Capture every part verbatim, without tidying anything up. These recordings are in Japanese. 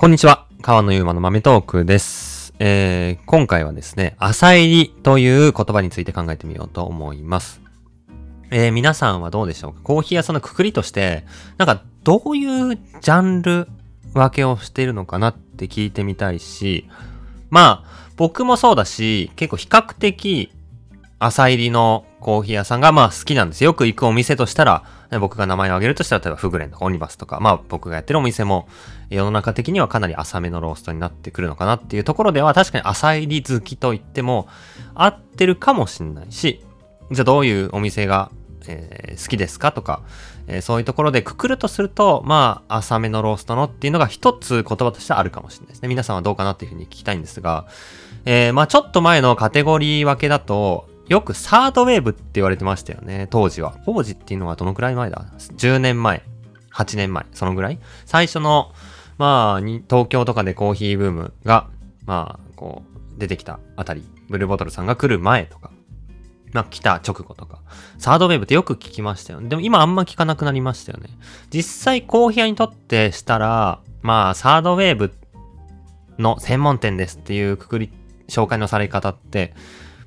こんにちは、川野ゆうまの豆トークです、えー、今回はですね、朝入りという言葉について考えてみようと思います、えー、皆さんはどうでしょうか。コーヒー屋さんのくくりとしてなんかどういうジャンル分けをしているのかなって聞いてみたいし、まあ僕もそうだし、結構比較的朝入りのコーヒー屋さんがまあ好きなんですよ。よく行くお店としたら、僕が名前を挙げるとしたら、例えばフグレンとかオニバスとか、まあ僕がやってるお店も世の中的にはかなり浅めのローストになってくるのかなっていうところでは、確かに朝入り好きと言っても合ってるかもしれないし、じゃあどういうお店が、えー、好きですかとか、えー、そういうところでくくるとすると、まあ浅めのローストのっていうのが一つ言葉としてはあるかもしれないですね。皆さんはどうかなっていうふうに聞きたいんですが、えー、まあちょっと前のカテゴリー分けだと、よくサードウェーブって言われてましたよね、当時は。当時っていうのはどのくらい前だ?じゅうねんまえ、はちねんまえ、そのぐらい最初の、まあ、東京とかでコーヒーブームが、まあ、こう、出てきたあたり、ブルーボトルさんが来る前とか、まあ、来た直後とか、サードウェーブってよく聞きましたよね。でも今あんま聞かなくなりましたよね。実際コーヒー屋にとってしたら、まあ、サードウェーブの専門店ですっていうくくり、紹介のされ方って、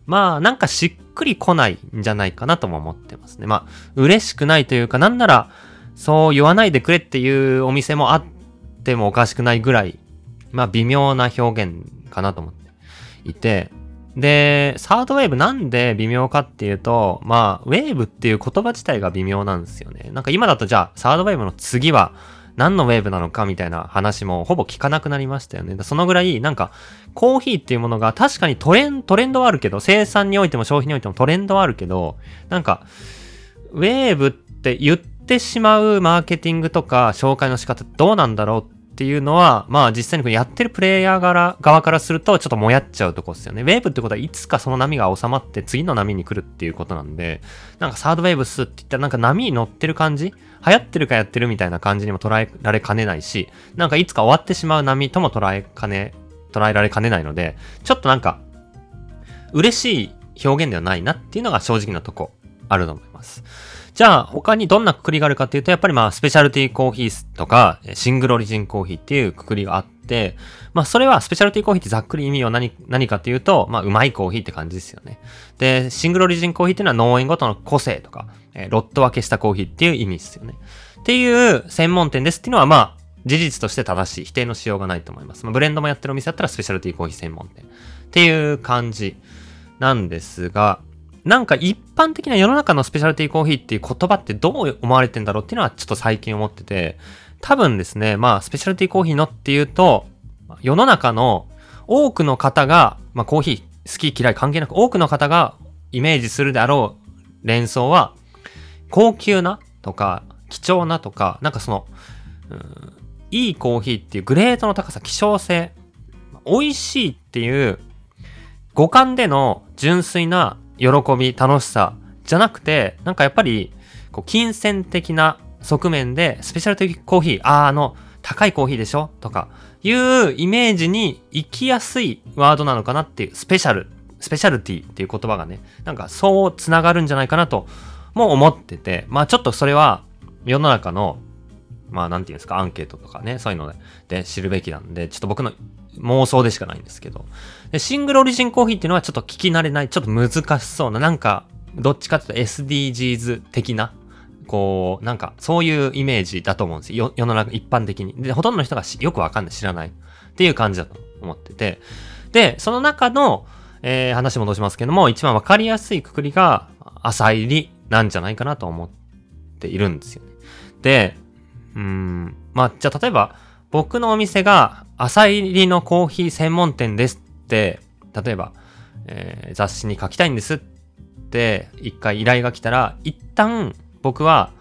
まあなんかしっくり来ないんじゃないかなとも思ってますね。まあ嬉しくないというか、なんならそう言わないでくれっていうお店もあってもおかしくないぐらい、まあ微妙な表現かなと思っていて、でサードウェーブなんで微妙かっていうと、まあウェーブっていう言葉自体が微妙なんですよね。なんか今だと、じゃあサードウェーブの次は何のウェーブなのかみたいな話もほぼ聞かなくなりましたよね。そのぐらいなんかコーヒーっていうものが確かにトレン、トレンドはあるけど、生産においても消費においてもトレンドはあるけど、なんかウェーブって言ってしまうマーケティングとか紹介の仕方どうなんだろうっていうのは、まあ実際にやってるプレイヤー側からするとちょっともやっちゃうとこですよね。ウェーブってことはいつかその波が収まって次の波に来るっていうことなんで、なんかサードウェーブスって言ったらなんか波に乗ってる感じ、流行ってるかやってるみたいな感じにも捉えられかねないし、なんかいつか終わってしまう波とも捉えかね、捉えられかねないので、ちょっとなんか嬉しい表現ではないなっていうのが正直なとこあると思います。じゃあ他にどんなくくりがあるかっていうと、やっぱりまあスペシャルティーコーヒーとかシングルオリジンコーヒーっていうくくりがあって、まあそれはスペシャルティーコーヒーってざっくり意味を何、何かっていうと、まあうまいコーヒーって感じですよね。で、シングルオリジンコーヒーっていうのは農園ごとの個性とか、えー、ロット分けしたコーヒーっていう意味ですよね。っていう専門店ですっていうのはまあ事実として正しい、否定のしようがないと思います。まあ、ブレンドもやってるお店だったらスペシャルティーコーヒー専門店っていう感じなんですが、なんか一般的な世の中のスペシャルティーコーヒーっていう言葉ってどう思われてんだろうっていうのはちょっと最近思ってて、多分ですね、まあスペシャルティーコーヒーのっていうと、世の中の多くの方が、まあコーヒー好き嫌い関係なく多くの方がイメージするであろう連想は、高級なとか貴重なとか、なんかその、うん、いいコーヒーっていうグレードの高さ、希少性、美味しいっていう五感での純粋な喜び、楽しさじゃなくて、なんかやっぱりこう金銭的な側面でスペシャルティーコーヒー、あーあの高いコーヒーでしょとかいうイメージに行きやすいワードなのかなっていう、スペシャル、スペシャルティーっていう言葉がね、なんかそうつながるんじゃないかなとも思ってて、まあちょっとそれは世の中のまあなんていうんですか、アンケートとかね、そういうので知るべきなんで、ちょっと僕の妄想でしかないんですけど。で、シングルオリジンコーヒーっていうのはちょっと聞き慣れない、ちょっと難しそうな、なんかどっちかというと エスディージーズ 的な、こうなんかそういうイメージだと思うんですよ、世の中一般的に。で、ほとんどの人がよくわかんない、知らないっていう感じだと思ってて、でその中の、えー、話戻しますけども、一番わかりやすいくくりが朝入りなんじゃないかなと思っているんですよね。で、うーん、まあじゃあ例えば僕のお店が朝入りのコーヒー専門店ですって、例えば、えー、雑誌に書きたいんですって一回依頼が来たら、一旦僕は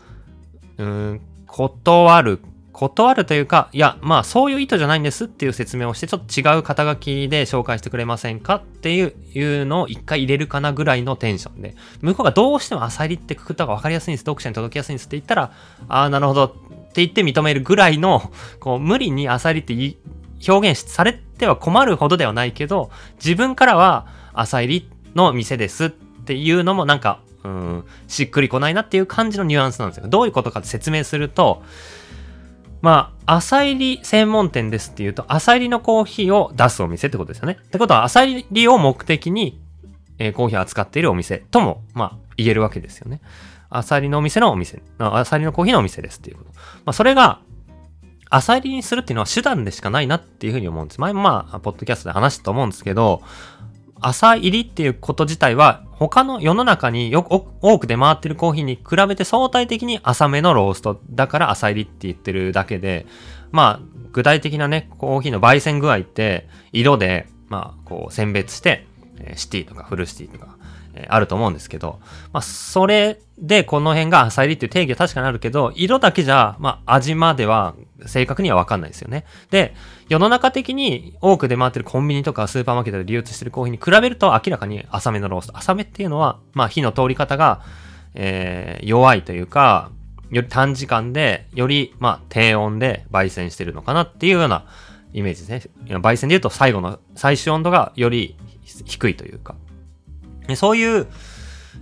うーん断る断るというか、いやまあそういう意図じゃないんですっていう説明をして、ちょっと違う肩書きで紹介してくれませんかっていういうのを一回入れるかなぐらいのテンションで、向こうがどうしても朝入りってくくった方が分かりやすいんです、読者に届きやすいんですって言ったら、ああなるほどって言って認めるぐらいの、こう無理に朝入りって表現されては困るほどではないけど、自分からは朝入りの店ですっていうのもなんかうーんしっくりこないなっていう感じのニュアンスなんですよ。どういうことかって説明すると、まあ、浅煎り専門店ですっていうと、浅煎りのコーヒーを出すお店ってことですよね。ってことは、浅煎りを目的に、えー、コーヒーを扱っているお店とも、まあ、言えるわけですよね。浅煎りのお店のお店、浅煎りのコーヒーのお店ですっていうこと。まあ、それが、浅煎りにするっていうのは手段でしかないなっていうふうに思うんです。前もまあ、ポッドキャストで話したと思うんですけど、浅煎りっていうこと自体は、他の世の中によく多く出回ってるコーヒーに比べて相対的に浅めのローストだから浅煎りって言ってるだけで、まあ具体的なねコーヒーの焙煎具合って色でまあこう選別してシティとかフルシティとかあると思うんですけど、まあそれでこの辺が浅煎りっていう定義は確かにあるけど、色だけじゃまあ味までは正確には分かんないですよね。で、世の中的に多く出回ってるコンビニとかスーパーマーケットで流通してるコーヒーに比べると明らかに浅めのロースト。浅めっていうのは、まあ火の通り方が、えー、弱いというか、より短時間で、よりまあ低温で焙煎してるのかなっていうようなイメージですね。焙煎でいうと最後の最終温度がより低いというか。そういう、う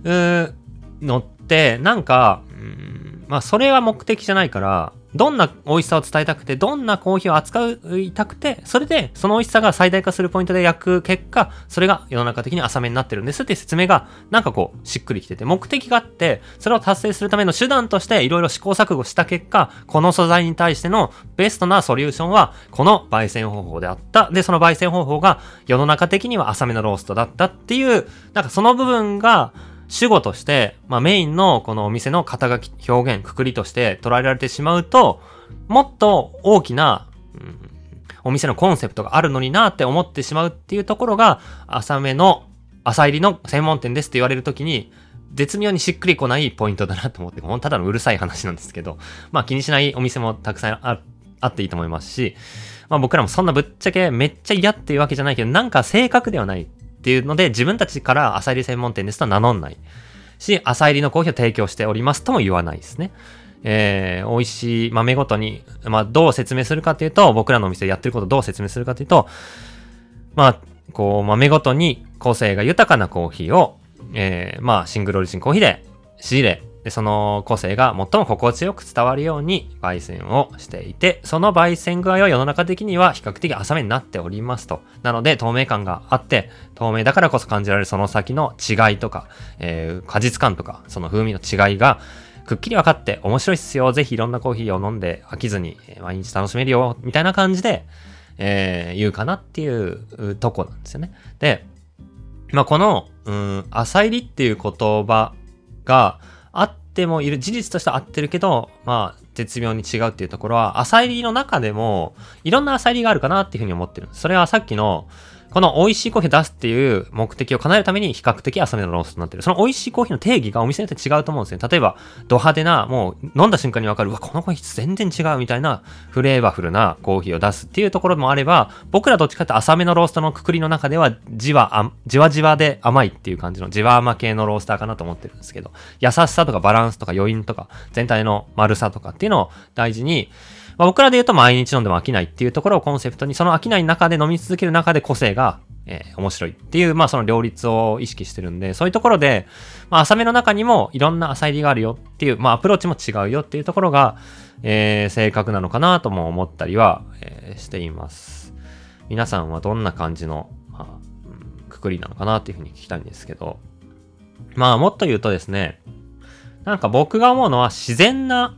ーのって、なんか、うーん、まあそれは目的じゃないから、どんな美味しさを伝えたくて、どんなコーヒーを扱いたくて、それでその美味しさが最大化するポイントで焼く結果、それが世の中的に浅めになってるんですって説明が、なんかこう、しっくりきてて、目的があって、それを達成するための手段としていろいろ試行錯誤した結果、この素材に対してのベストなソリューションは、この焙煎方法であった。で、その焙煎方法が世の中的には浅めのローストだったっていう、なんかその部分が、主語として、まあメインのこのお店の肩書き表現、くくりとして捉えられてしまうと、もっと大きな、うん、お店のコンセプトがあるのになって思ってしまうっていうところが、浅めの、浅煎りの専門店ですって言われるときに、絶妙にしっくりこないポイントだなと思って、もうただのうるさい話なんですけど、まあ気にしないお店もたくさんあ、あっていいと思いますし、まあ僕らもそんなぶっちゃけめっちゃ嫌っていうわけじゃないけど、なんか正確ではない。っていうので、自分たちから浅煎り専門店ですと名乗んないし、浅煎りのコーヒーを提供しておりますとも言わないですね。えー、美味しい豆ごとに、まあどう説明するかというと、僕らのお店でやってることをどう説明するかというと、まあ、こう豆ごとに個性が豊かなコーヒーを、えー、まあシングルオリジンコーヒーで仕入れ、でその個性が最も心地よく伝わるように焙煎をしていて、その焙煎具合は世の中的には比較的浅めになっておりますと。なので透明感があって、透明だからこそ感じられるその先の違いとか、えー、果実感とかその風味の違いがくっきり分かって面白いっすよ、ぜひいろんなコーヒーを飲んで飽きずに毎日楽しめるよみたいな感じで、えー、言うかなっていうとこなんですよね。で、まあ、このうん浅煎りっていう言葉があってもいる、事実としては合ってるけど、まあ絶妙に違うっていうところは、浅煎りの中でもいろんな浅煎りがあるかなっていうふうに思ってるんです。それはさっきのこの美味しいコーヒーを出すっていう目的を叶えるために比較的浅めのローストになってる。その美味しいコーヒーの定義がお店によって違うと思うんですね。例えばド派手な、もう飲んだ瞬間にわかる、うわこのコーヒー全然違うみたいなフレーバフルなコーヒーを出すっていうところもあれば、僕らどっちかって浅めのローストのくくりの中ではじわあじわじわで甘いっていう感じのじわ甘系のロースターかなと思ってるんですけど、優しさとかバランスとか余韻とか全体の丸さとかっていうのを大事に、まあ、僕らで言うと毎日飲んでも飽きないっていうところをコンセプトに、その飽きない中で飲み続ける中で個性が、えー、面白いっていう、まあその両立を意識してるんで、そういうところで、まあ浅めの中にもいろんな浅煎りがあるよっていう、まあアプローチも違うよっていうところが、えー、正確なのかなとも思ったりは、えー、しています。皆さんはどんな感じの、まあうん、くくりなのかなっていうふうに聞きたいんですけど、まあもっと言うとですね、なんか僕が思うのは自然な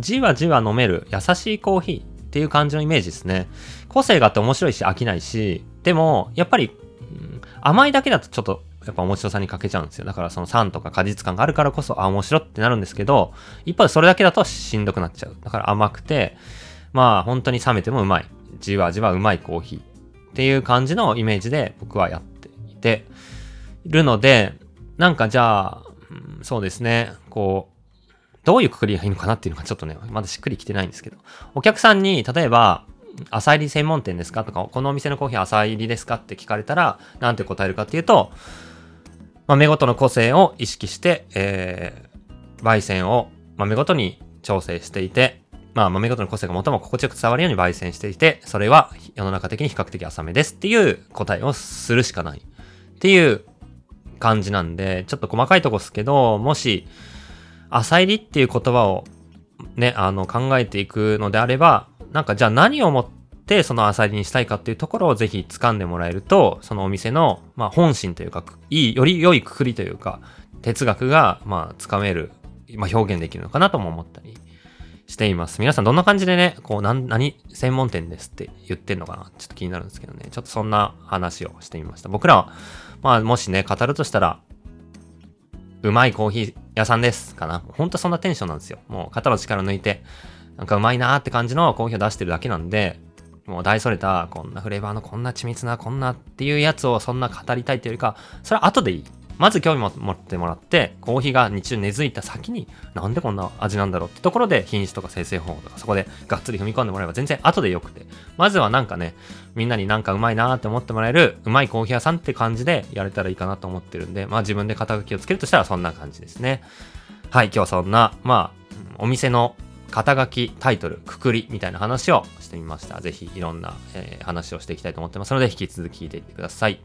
じわじわ飲める優しいコーヒーっていう感じのイメージですね。個性があって面白いし飽きないし、でもやっぱり、うん、甘いだけだとちょっとやっぱ面白さに欠けちゃうんですよ。だからその酸とか果実感があるからこそ、あ面白ってなるんですけど、一方でそれだけだとしんどくなっちゃう。だから甘くて、まあ本当に冷めてもうまい、じわじわうまいコーヒーっていう感じのイメージで僕はやっていているので、なんかじゃあ、うん、そうですね、こうどういうくくりがいいのかなっていうのがちょっとね、まだしっくりきてないんですけど、お客さんに例えば浅煎り専門店ですかとか、このお店のコーヒー浅煎りですかって聞かれたら、なんて答えるかっていうと、豆ごとの個性を意識して、えー、焙煎を豆ごとに調整していて、まあ豆ごとの個性が最も心地よく伝わるように焙煎していて、それは世の中的に比較的浅めですっていう答えをするしかないっていう感じなんで、ちょっと細かいとこですけど、もし浅煎りっていう言葉をね、あの考えていくのであれば、なんかじゃあ何をもってそのアサリにしたいかっていうところをぜひ掴んでもらえると、そのお店のまあ本心というか、いいより良いくくりというか哲学がまあ掴める、まあ、表現できるのかなとも思ったりしています。皆さんどんな感じでね、こう何何専門店ですって言ってんのかな、ちょっと気になるんですけどね。ちょっとそんな話をしてみました。僕らはまあもしね語るとしたら、うまいコーヒー屋さんですかな。本当そんなテンションなんですよ。もう肩の力抜いてなんかうまいなーって感じのコーヒーを出してるだけなんで、もう大それたこんなフレーバーのこんな緻密なこんなっていうやつをそんな語りたいというよりか、それは後でいい。まず興味も持ってもらって、コーヒーが日中根付いた先に、なんでこんな味なんだろうってところで、品種とか生成方法とか、そこでがっつり踏み込んでもらえば全然後でよくて、まずはなんかね、みんなになんかうまいなーって思ってもらえる、うまいコーヒー屋さんって感じでやれたらいいかなと思ってるんで、まあ自分で肩書きをつけるとしたらそんな感じですね。はい、今日はそんな、まあ、お店の肩書き、タイトル、くくりみたいな話をしてみました。ぜひいろんな、えー、話をしていきたいと思ってますので、引き続き聞いていってください。